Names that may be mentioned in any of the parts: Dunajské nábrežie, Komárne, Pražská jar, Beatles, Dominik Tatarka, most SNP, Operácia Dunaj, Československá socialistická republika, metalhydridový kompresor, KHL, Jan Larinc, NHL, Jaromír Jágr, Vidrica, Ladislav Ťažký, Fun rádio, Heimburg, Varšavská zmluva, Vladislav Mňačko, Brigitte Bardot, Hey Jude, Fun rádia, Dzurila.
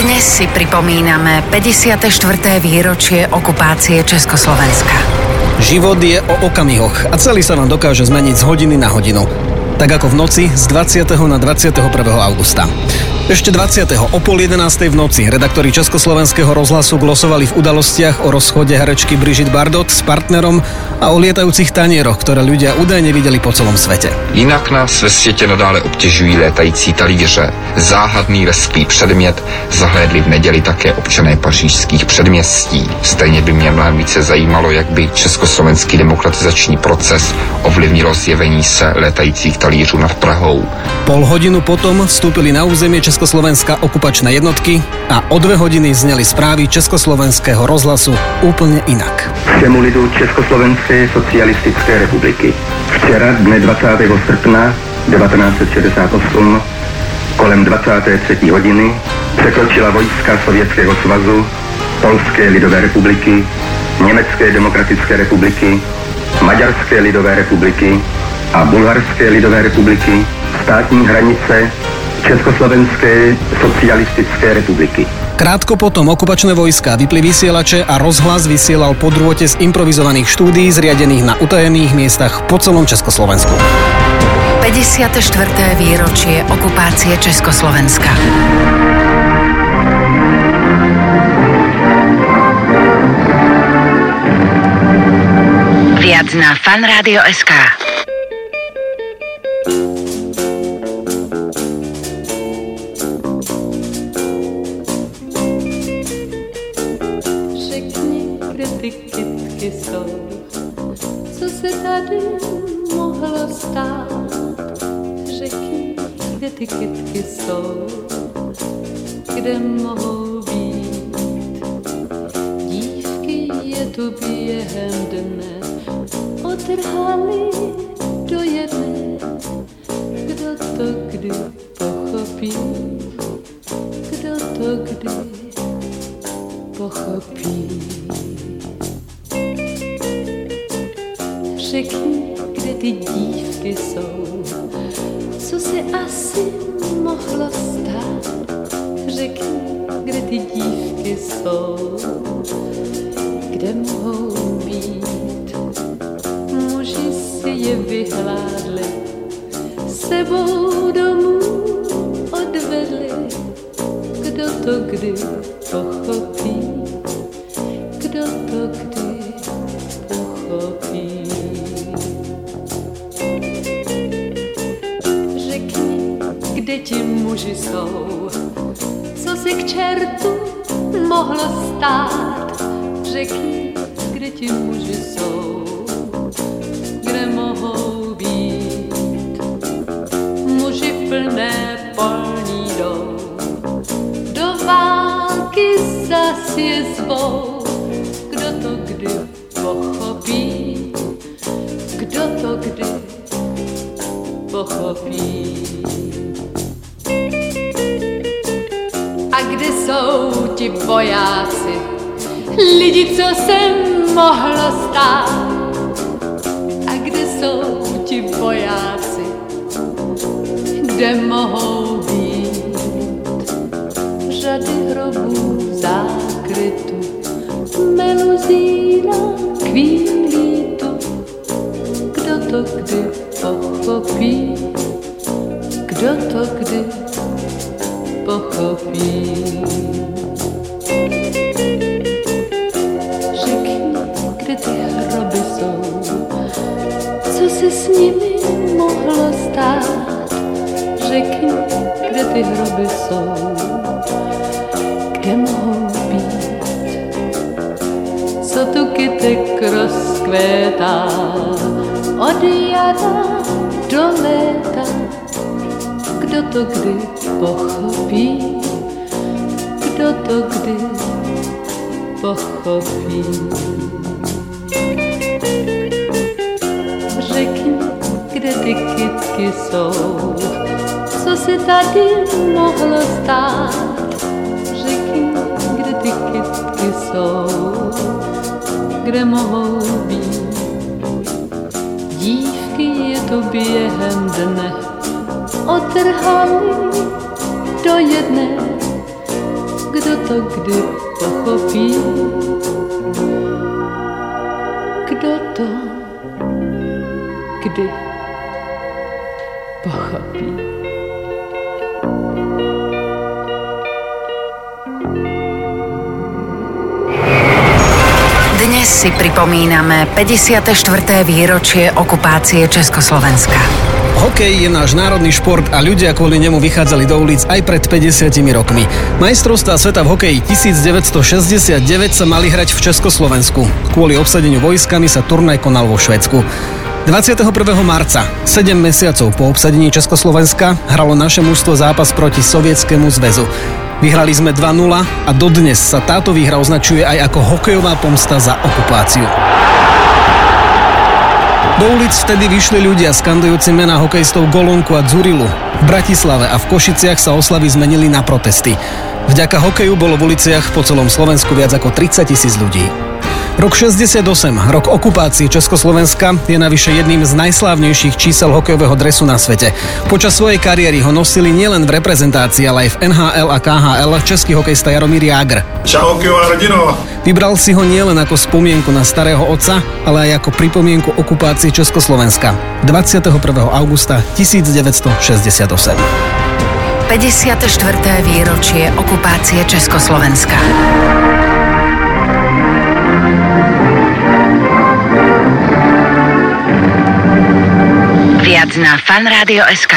Dnes si pripomíname 54. výročie okupácie Československa. Život je o okamihoch a celý sa vám dokáže zmeniť z hodiny na hodinu. Tak ako v noci z 20. na 21. augusta. Ešte 20. o pol 11. v noci redaktori Československého rozhlasu glosovali v udalostiach o rozchode herečky Brigitte Bardot s partnerom a o lietajúcich tanieroch, ktoré ľudia údajne videli po celom svete. Jinak nás ve světě nadále obtěžují létající talíře. Záhadný lesklý předmět zahlédli v neděli také občané pařížských předměstí. Stejně by mě mnohem více zajímalo, jak by československý demokratizační proces ovlivnilo zjevení se létajících talířů nad Prahou. Pol hodinu potom vstúpili na územie Československa okupačné jednotky a o 2 hodiny zneli správy Československého rozhlasu úplne inak. Všemu lidu Československé socialistické republiky. Včera dne 20. srpna 1968 kolem 23. hodiny překročila vojska Sovětského svazu, Polské lidové republiky, Německé demokratické republiky, Maďarské lidové republiky a Bulharské lidové republiky státní hranice Československej socialistickej republiky. Krátko potom okupačné vojska vypli vysielače a rozhlas vysielal podrôte z improvizovaných štúdií zriadených na utajených miestach po celom Československu. 54. výročie okupácie Československa. Viac na Fun rádio SK. Ty kytky jsou, kde mohou být. Dívky je tu během dne otrhaly do jedné. Kdo to kdy pochopí? Kdo to kdy pochopí? Řekni, kde ty dívky jsou, co se asi mohlo stát, řekni, kde ty dívky jsou, kde mohou být. Muži si je vyhládli, sebou domů odvedli, kdo to kdy pochopí, kdo to kdy pochopí. Ti muži jsou, co si k čertu mohlo stát. Řekni, kde ti muži jsou, kde mohou být. Muži plné polní jdou, do války zas je zvou. Kdo to kdy pochopí, kdo to kdy pochopí. Jsou ti vojáci, lidi, co se mohlo stát. A kde jsou ti vojáci, kde mohou být? Řady hrobů zákrytu, meluzína kvílítu. Kdo to kdy pochopí, kdo to kdy pochopí. Řekni, kde ty hroby jsou, co se s nimi mohlo stát. Řekni, kde ty hroby jsou, kde mohou být. Co tu kytek rozkvétá od jara do léta. Kdo to kdy pochopí, kdo to kdy pochopí. Řekni, kde ty kytky jsou, co se tady mohlo stát. Řekni, kde ty kytky jsou, kde mohou být. Dívky je tu během dne otrhali do jedné. to kdy pochopí, kdo to kdy pochopí. Dnes si pripomíname 54. výročie okupácie Československa. Hokej je náš národný šport a ľudia kvôli nemu vychádzali do ulic aj pred 50 rokmi. Majstrovstvá sveta v hokeji 1969 sa mali hrať v Československu. Kvôli obsadeniu vojskami sa turnaj konal vo Švédsku. 21. marca, 7 mesiacov po obsadení Československa, hralo naše mužstvo zápas proti Sovietskému zväzu. Vyhrali sme 2-0 a dodnes sa táto výhra označuje aj ako hokejová pomsta za okupáciu. Do ulic vtedy vyšli ľudia skandujúci mená hokejistov Golónku a Dzurilu. V Bratislave a v Košiciach sa oslavy zmenili na protesty. Vďaka hokeju bolo v uliciach po celom Slovensku viac ako 30 000 ľudí. Rok 68, rok okupácie Československa, je navyše jedným z najslávnejších čísel hokejového dresu na svete. Počas svojej kariéry ho nosili nielen v reprezentácii, ale aj v NHL a KHL český hokejista Jaromír Jágr. Čau hokejová rodino! Vybral si ho nielen ako spomienku na starého otca, ale aj ako pripomienku okupácie Československa 21. augusta 1968. 54. výročie okupácie Československa. Viac na Fun rádio SK.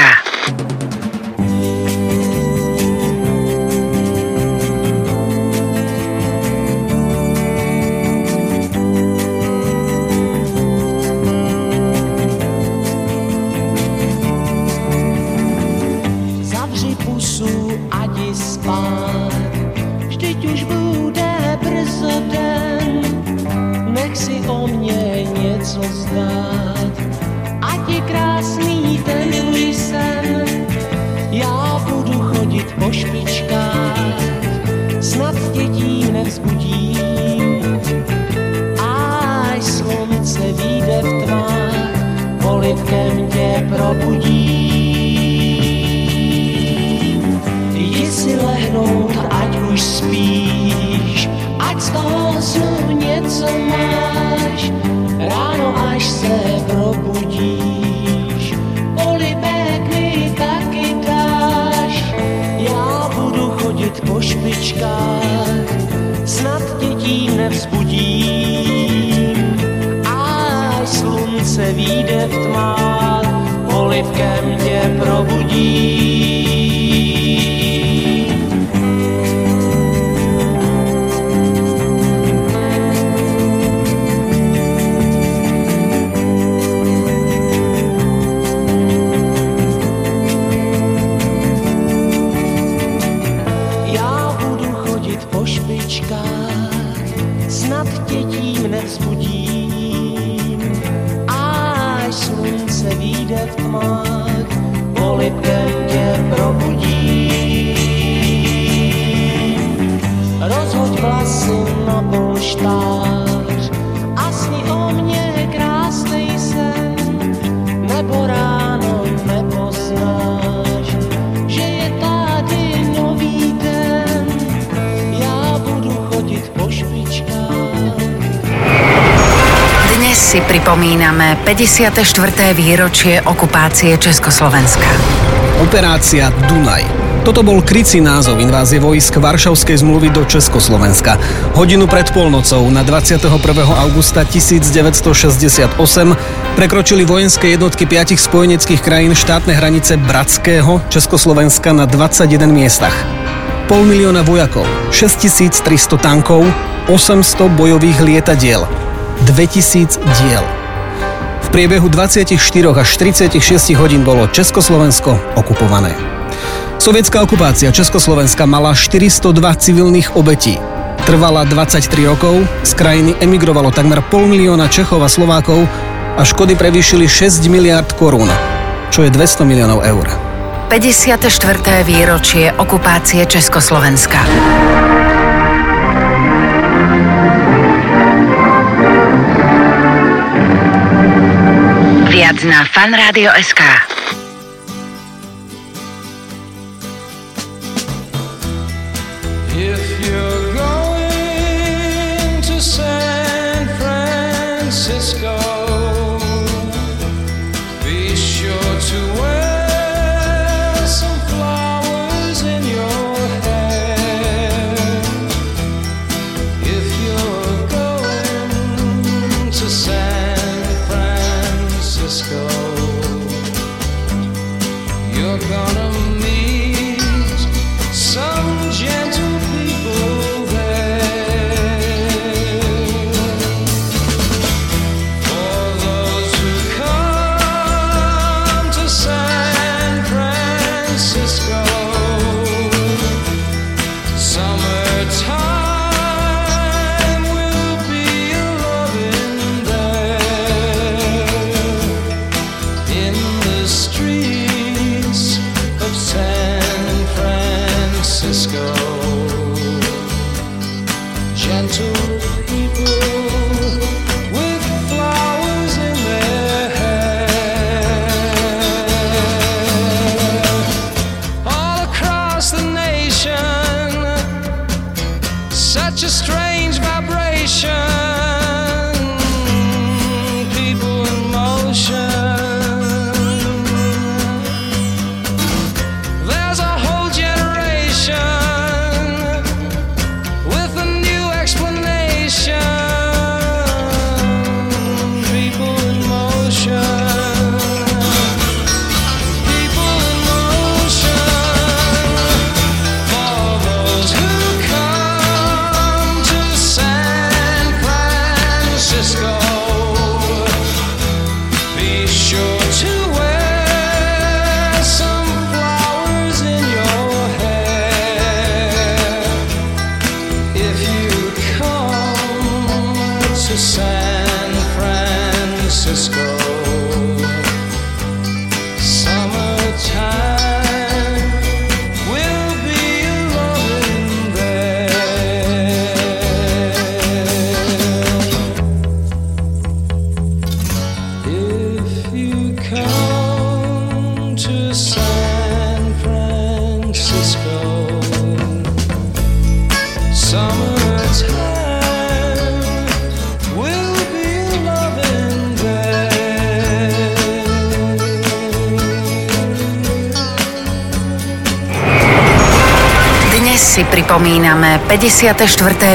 Si pripomíname 54. výročie okupácie Československa. Operácia Dunaj. Toto bol krycí názov invázie vojsk Varšavskej zmluvy do Československa. Hodinu pred polnocou na 21. augusta 1968 prekročili vojenské jednotky 5 spojeneckých krajín štátne hranice bratského Československa na 21 miestach. 500 000 vojakov, 6300 tankov, 800 bojových lietadiel, 2000 diel. V priebehu 24 až 36 hodín bolo Československo okupované. Sovietská okupácia Československa mala 402 civilných obetí. Trvala 23 rokov, z krajiny emigrovalo takmer 500 000 Čechov a Slovákov a škody prevýšili 6 miliárd korún, čo je 200 miliónov eur. 54. výročie okupácie Československa. Viac na Fun rádio SK. Pripomíname 54.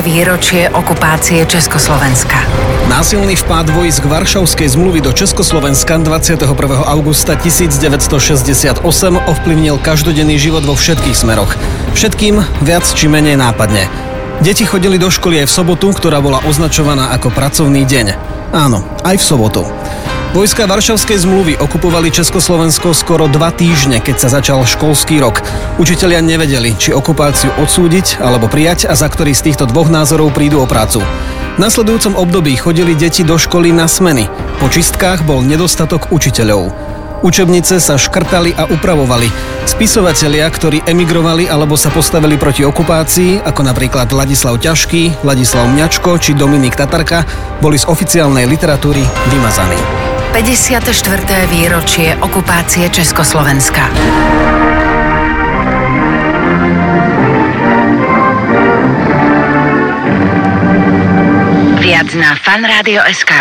výročie okupácie Československa. Násilný vpád vojsk Varšavskej zmluvy do Československa 21. augusta 1968 ovplyvnil každodenný život vo všetkých smeroch. Všetkým viac či menej nápadne. Deti chodili do školy aj v sobotu, ktorá bola označovaná ako pracovný deň. Áno, aj v sobotu. Vojska Varšavskej zmluvy okupovali Československo skoro 2 týždne, keď sa začal školský rok. Učitelia nevedeli, či okupáciu odsúdiť alebo prijať a za ktorý z týchto dvoch názorov prídu o prácu. V nasledujúcom období chodili deti do školy na smeny. Po čistkách bol nedostatok učiteľov. Učebnice sa škrtali a upravovali. Spisovatelia, ktorí emigrovali alebo sa postavili proti okupácii, ako napríklad Ladislav Ťažký, Vladislav Mňačko či Dominik Tatarka, boli z oficiálnej literatúry vymazaní. 54. výročie okupácie Československa. Viac na fanradio.sk.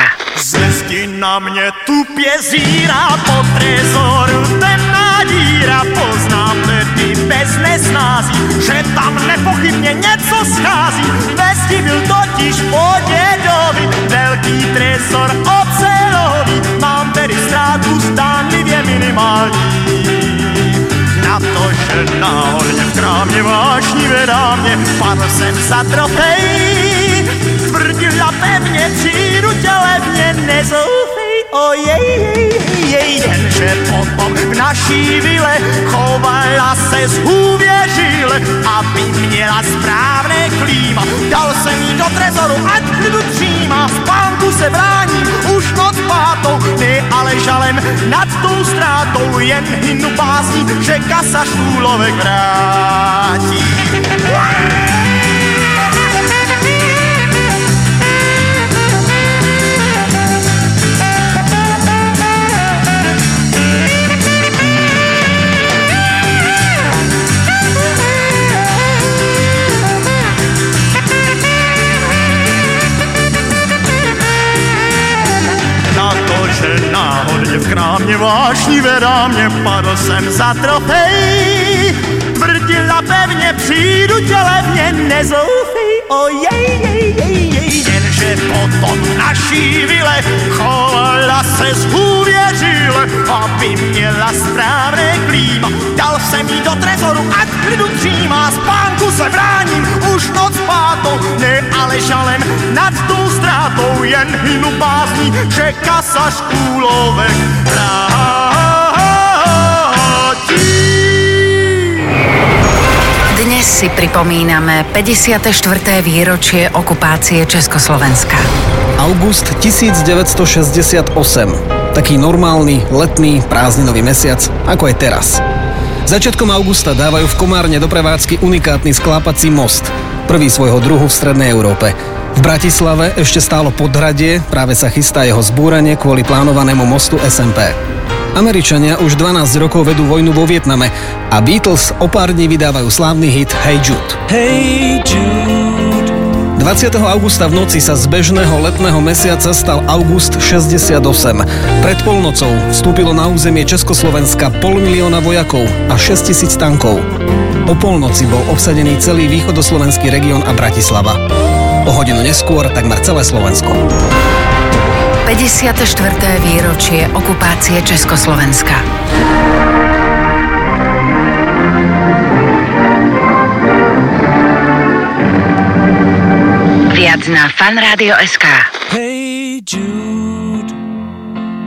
Zlezti na mě tupě zíra, po trezoru temná díra, poznám ledy bez nesnází, že tam nepochybně něco schází. Vesti byl totiž po dědovi velký trezor ocelový, mám tedy ztrátu zdánlivě minimální. Na to, že na horně v krámě vášnivě dámě padl jsem za trofej, tvrdila pevně, přijdu tě levně, nezoufej, ojej, jenže potom v naší vile chovala se zhůvěřile, aby měla správné klíma, dal jsem jí do trezoru, ať klidu tříma, spánku se bráním, už noc pátou, ne ale žalem nad tou ztrátou, jen hymnu básní, že kasa škůlovek vrátí. na mě, padl jsem za trofej, tvrdila pevně, přijdu tě levně, nezoufej, ojej, jej, jej, jej. Jenže potom naší vile chovala se zhůvěřil, aby měla správné klíma, dal jsem jí do trezoru, ať klidu tříma, spánku se vráním, už noc pátou, ne ale žalem nad tou ztrátou, jen hynu bázní, že kasař úlovek vrátí. Dnes si pripomíname 54. výročie okupácie Československa. August 1968. Taký normálny, letný, prázdninový mesiac, ako je teraz. Začiatkom augusta dávajú v Komárne do prevádzky unikátny sklápací most, prvý svojho druhu v Strednej Európe. V Bratislave ešte stálo podhradie, práve sa chystá jeho zbúranie kvôli plánovanému mostu SNP. Američania už 12 rokov vedú vojnu vo Vietname a Beatles o pár dní vydávajú slávny hit Hey Jude. Hey Jude. 20. augusta v noci sa z bežného letného mesiaca stal august 68. Pred polnocou vstúpilo na územie Československa 500,000 vojakov a 6,000 tankov. O polnoci bol obsadený celý východoslovenský región a Bratislava. O hodinu neskôr takmer celé Slovensko. 54. výročie okupácie Československa. Viac na Fun rádio SK. Hey Jude,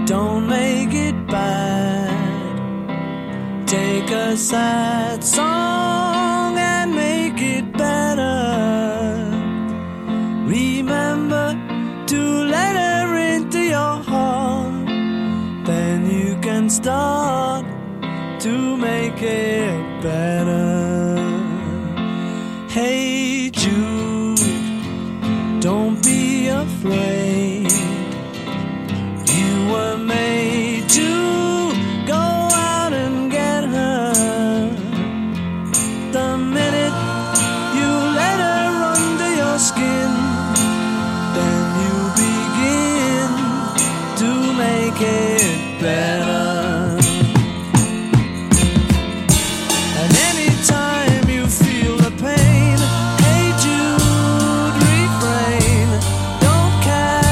don't make it bad. Take a sad song and make it better. Remember to let it heart, then you can start to make it better. Hey Jude, don't be afraid. You were made to go out and get her. The minute you let her under your skin, then you begin to make it better. And anytime you feel the pain, hey Jude, refrain, don't care.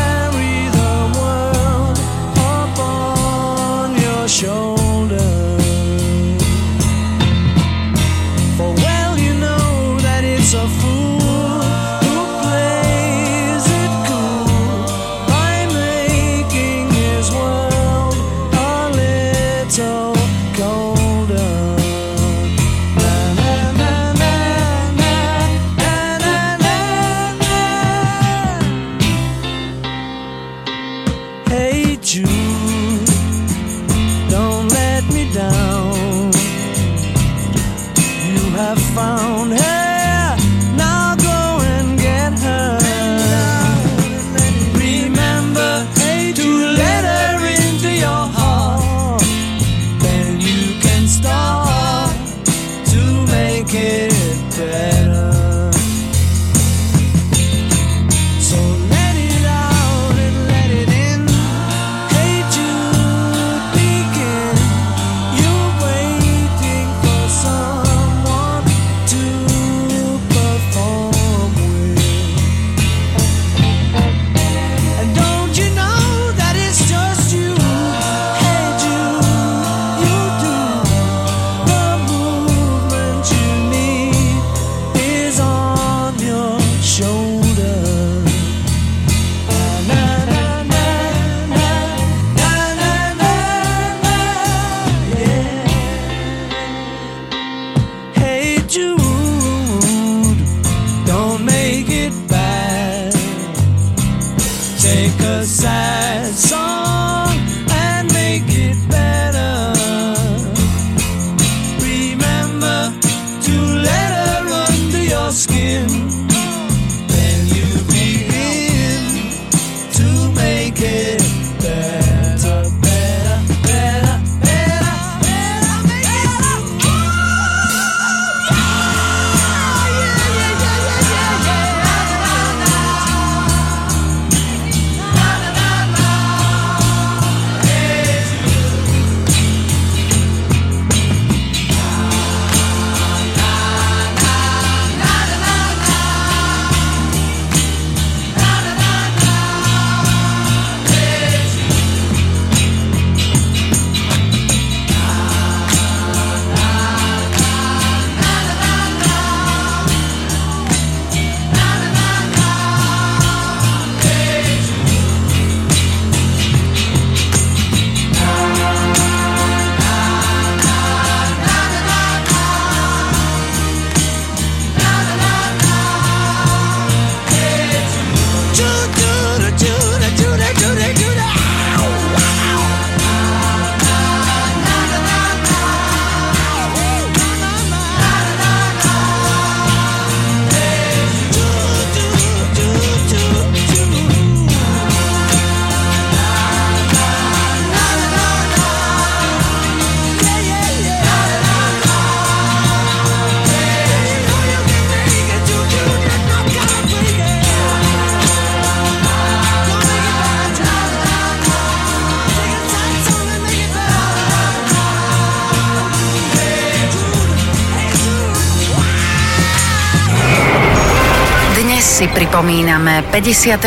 si pripomíname 54.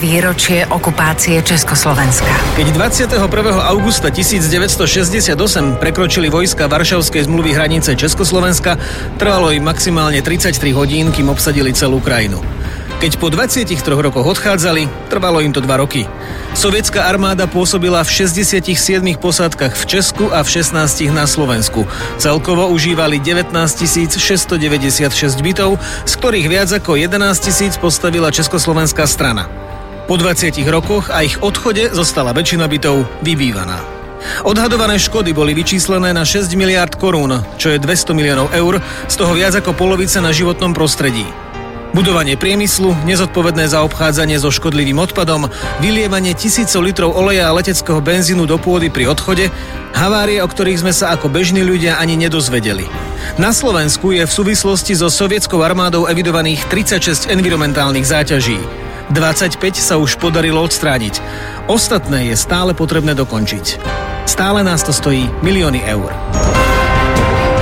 výročie okupácie Československa. Keď 21. augusta 1968 prekročili vojska Varšavskej zmluvy hranice Československa, trvalo im maximálne 33 hodín, kým obsadili celú krajinu. Keď po 23 rokoch odchádzali, trvalo im to 2 roky. Sovietská armáda pôsobila v 67 posádkach v Česku a v 16 na Slovensku. Celkovo užívali 19 696 bytov, z ktorých viac ako 11 000 postavila československá strana. Po 20 rokoch a ich odchode zostala väčšina bytov vybývaná. Odhadované škody boli vyčíslené na 6 miliárd korún, čo je 200 miliónov eur, z toho viac ako polovica na životnom prostredí. Budovanie priemyslu, nezodpovedné zaobchádzanie so škodlivým odpadom, vylievanie tisícov litrov oleja a leteckého benzínu do pôdy pri odchode, havárie, o ktorých sme sa ako bežní ľudia ani nedozvedeli. Na Slovensku je v súvislosti so sovietskou armádou evidovaných 36 environmentálnych záťaží. 25 sa už podarilo odstrániť. Ostatné je stále potrebné dokončiť. Stále nás to stojí milióny eur.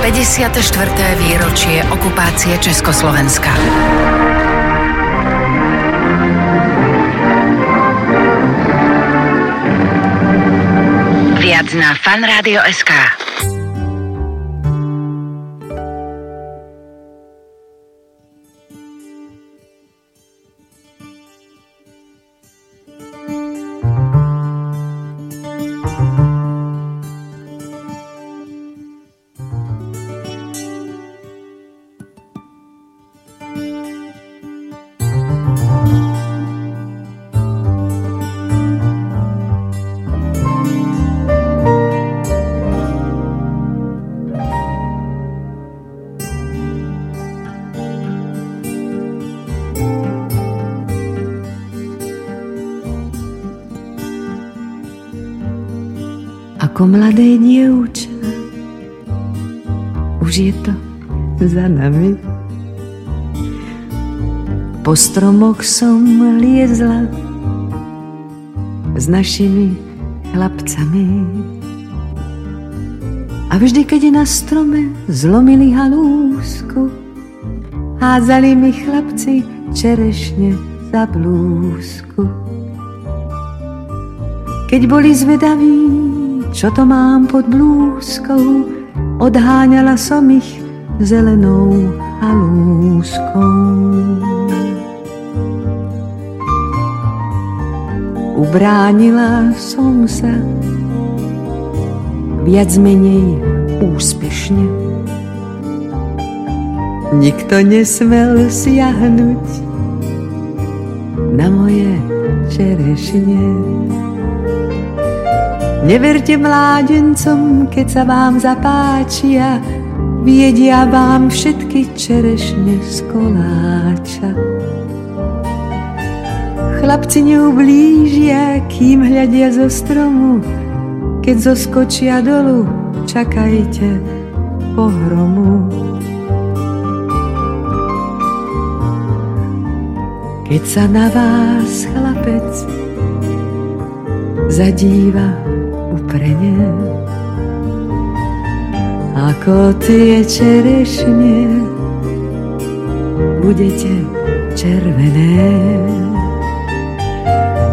54. výročie okupácie Československa. Viac na fanradio.sk. Ako mladé dievča, už je to za nami. Po stromoch som liezla s našimi chlapcami. A vždy, keď na strome zlomili halúsku, házali mi chlapci čerešne za blúzku. Keď boli zvedaví, čo to mám pod blúzkou, odháňala som ich zelenou halúskou. Ubránila som sa viac menej úspešne. Nikto nesmel siahnuť na moje čerešne. Neverte mládencom, keď sa vám zapáčia, viedia vám všetky čerešne z koláča. Chlapci neublížia, kým hľadia zo stromu, keď zoskočia dolu, čakajte pohromu. Keď sa na vás chlapec zadíva uprene, ako tie čerešne budete červené.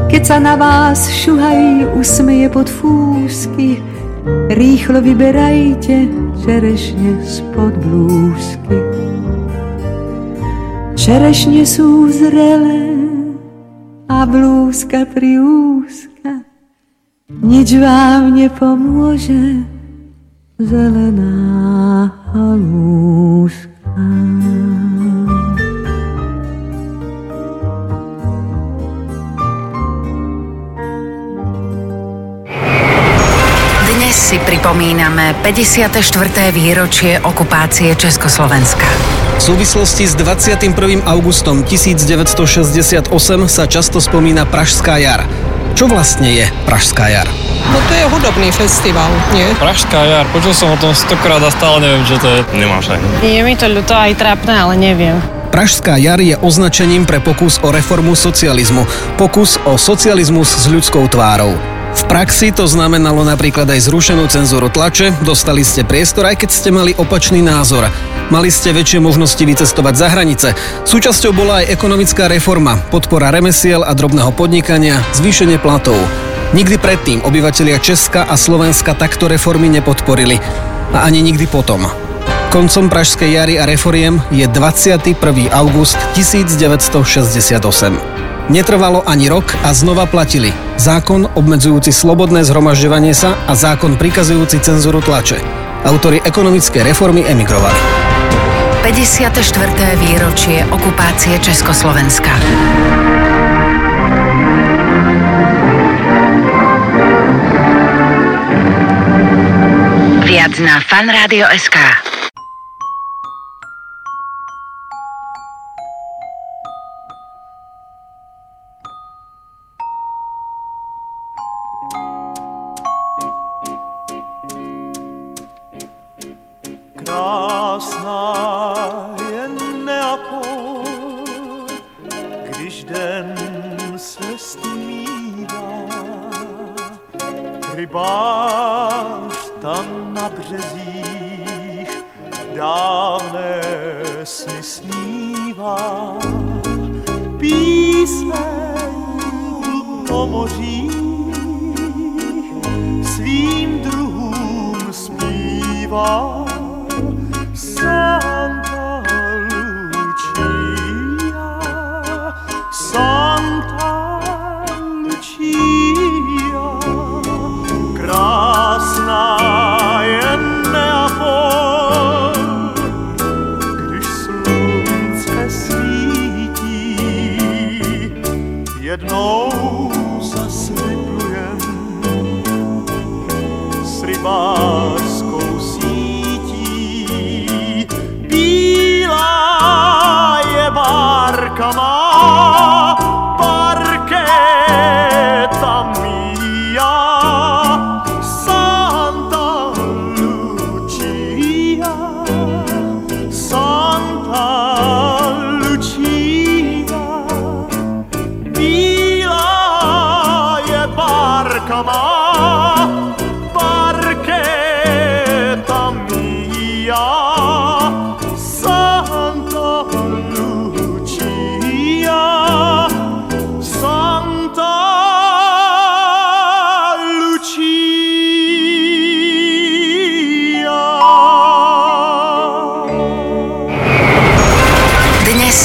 Keď sa na vás šuhaj usmeje pod fúsky, rýchlo vyberajte čerešne spod blúzky. Čerešne sú zrelé a blúzka priúzka, nič vám nepomôže zelená halúška. Dnes si pripomíname 54. výročie okupácie Československa. V súvislosti s 21. augustom 1968 sa často spomína Pražská jar. Čo vlastne je Pražská jar? No to je hudobný festival, nie? Pražská jar, počul som o tom 100-krát a stále neviem, čo to je. Nemám šajnu. Je mi to ľúto aj trápne, ale neviem. Pražská jar je označením pre pokus o reformu socializmu. Pokus o socializmus s ľudskou tvárou. V praxi to znamenalo napríklad aj zrušenú cenzúru tlače, dostali ste priestor, aj keď ste mali opačný názor. Mali ste väčšie možnosti vycestovať za hranice. Súčasťou bola aj ekonomická reforma, podpora remesiel a drobného podnikania, zvýšenie platov. Nikdy predtým obyvatelia Česka a Slovenska takto reformy nepodporili. A ani nikdy potom. Koncom Pražskej jary a reforiem je 21. august 1968. Netrvalo ani rok a znova platili zákon obmedzujúci slobodné zhromažďovanie sa a zákon prikazujúci cenzúru tlače. Autori ekonomickej reformy emigrovali. 54. výročie okupácie Československa. Viac na fanradio.sk.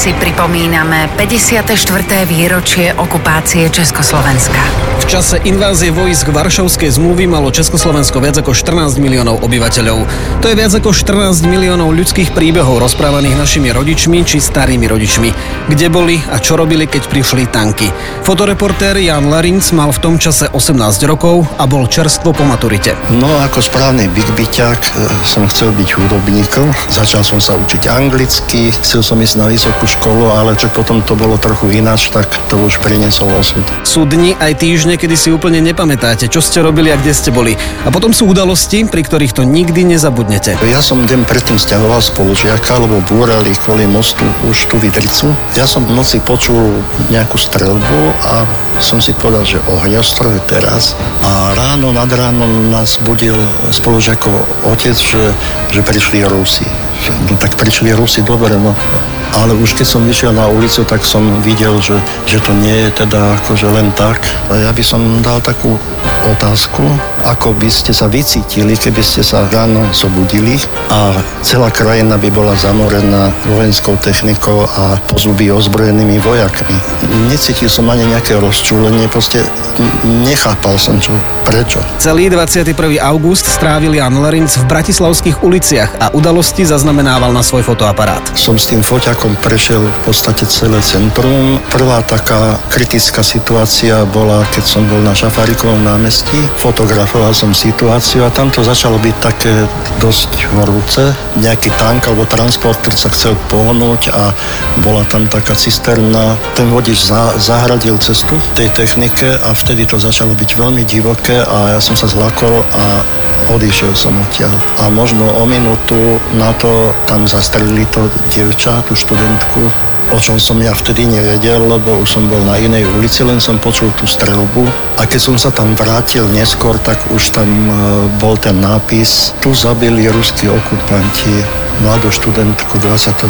Pripomíname 54. výročie okupácie Československa. V čase invázie vojsk Varšavskej zmluvy malo Československo viac ako 14 miliónov obyvateľov. To je viac ako 14 miliónov ľudských príbehov rozprávaných našimi rodičmi či starými rodičmi. Kde boli a čo robili, keď prišli tanky. Fotoreportér Jan Larinc mal v tom čase 18 rokov a bol čerstvo po maturite. No ako správny bigbyťák som chcel byť hudobníkom. Začal som sa učiť anglicky, chcel som ísť na vysokú školu, ale čo potom to bolo trochu ináč, tak to už priniesol osud. Sú dni aj týždne, kedy si úplne nepamätáte, čo ste robili a kde ste boli. A potom sú udalosti, pri ktorých to nikdy nezabudnete. Ja som deň predtým sťahoval spolužiaka, lebo búrali kvôli mostu už tú Vidricu. Ja som v noci počul nejakú streľbu a som si povedal, že ohňostroj teraz. A ráno nad ránom nás budil spolužiakov otec, že prišli Rusi. No tak prišli Rusi, dobre, no. Ale už keď som vyšiel na ulicu, tak som videl, že to nie je teda akože len tak. Ja by som dal takú otázku, ako by ste sa vycítili, keby ste sa ráno zobudili a celá krajina by bola zamorená vojenskou technikou a pozuby ozbrojenými vojakmi. Necítil som ani nejaké rozčúlenie, proste nechápal som čo, prečo. Celý 21. august strávil Jan Larinc v bratislavských uliciach a udalosti zaznamenával na svoj fotoaparát. Som s tým foťakom prešiel v podstate celé centrum. Prvá taká kritická situácia bola, keď som bol na Šafárikovom námestí. Fotografoval som situáciu a tam to začalo byť také dosť horúce. Nejaký tank alebo transporter sa chcel pohnúť a bola tam taká cisterna. Ten vodič zahradil cestu tej technike a vtedy to začalo byť veľmi divoké a ja som sa zlakol a odišiel som odtiaľ. A možno o minútu na to tam zastrelili to dievča, tú študentku o čom som ja vtedy nevedel, lebo už som bol na inej ulici, len som počul tú streľbu. A keď som sa tam vrátil neskôr, tak už tam bol ten nápis: Tu zabili ruskí okupanti mladú študentku 21.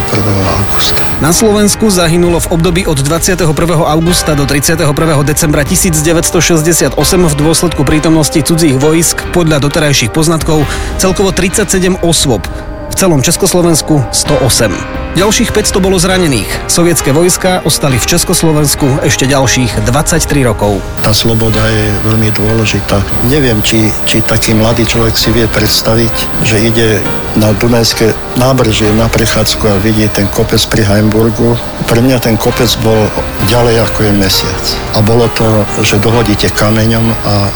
augusta. Na Slovensku zahynulo v období od 21. augusta do 31. decembra 1968 v dôsledku prítomnosti cudzích vojsk podľa doterajších poznatkov celkovo 37 osôb. V celom Československu 108. Ďalších 500 bolo zranených. Sovietske vojska ostali v Československu ešte ďalších 23 rokov. Tá sloboda je veľmi dôležitá. Neviem, či taký mladý človek si vie predstaviť, že ide na Dunajské nábrežie na prechádzku a vidí ten kopec pri Heimburgu. Pre mňa ten kopec bol ďalej ako je mesiac. A bolo to, že dohodíte kameňom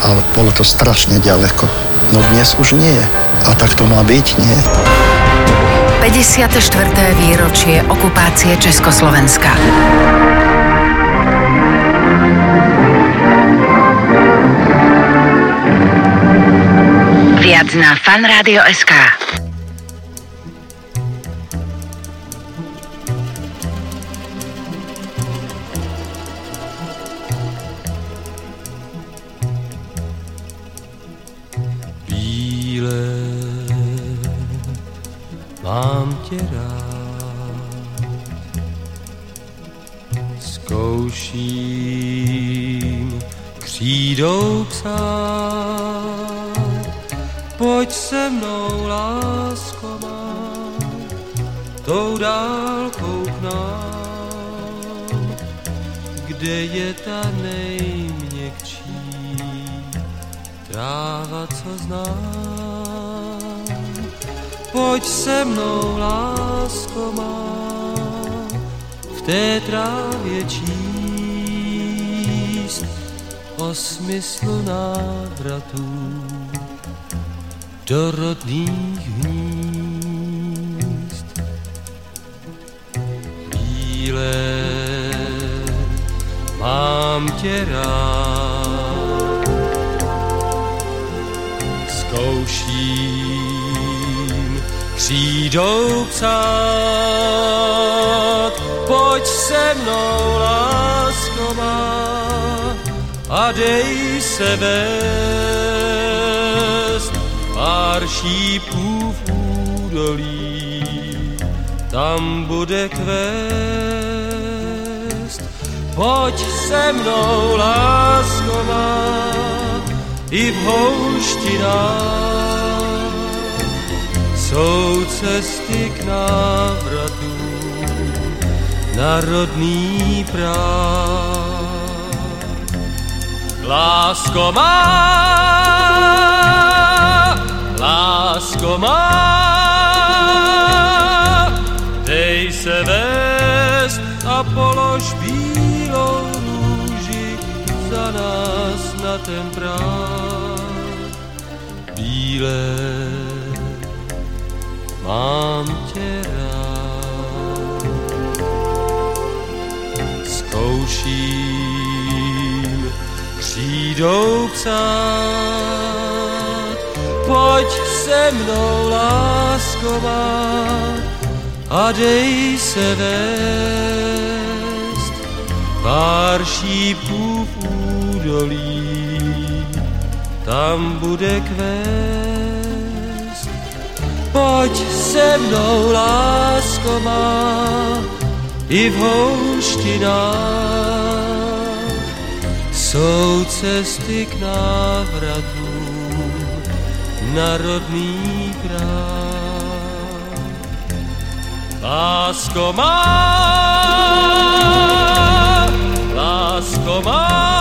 a bolo to strašne ďaleko. No dnes už nie je. A tak to má byť, nie? 54. výročie okupácie Československa. Viac na Fun rádio SK. Mám tě rád, zkouším křídou psát, pojď se mnou, lásko má, tou dálkou k nám, kde je ta nejměkčí tráva, co znám. Pojď se mnou, lásko má, v té trávě číst o smyslu návratu do rodných hnízd. Bílé, mám tě rád, zkouším křídou psát, pojď se mnou, lásko má, a dej se vést pár šípů v údolí, tam bude kvést. Pojď se mnou, lásko má, i v houštinách jsou cesty k návratu na rodný práv. Lásko má, dej se vést a polož bílou růži za nás na ten práv. Bílé, mám tě rád, zkouším křídou psát, pojď se mnou, lásko má, a dej se vést pár šípů v údolí, tam bude kvést. Pojď se mnou, lásko má, i v houštinách jsou cesty k návratu na rodný práv. Lásko má,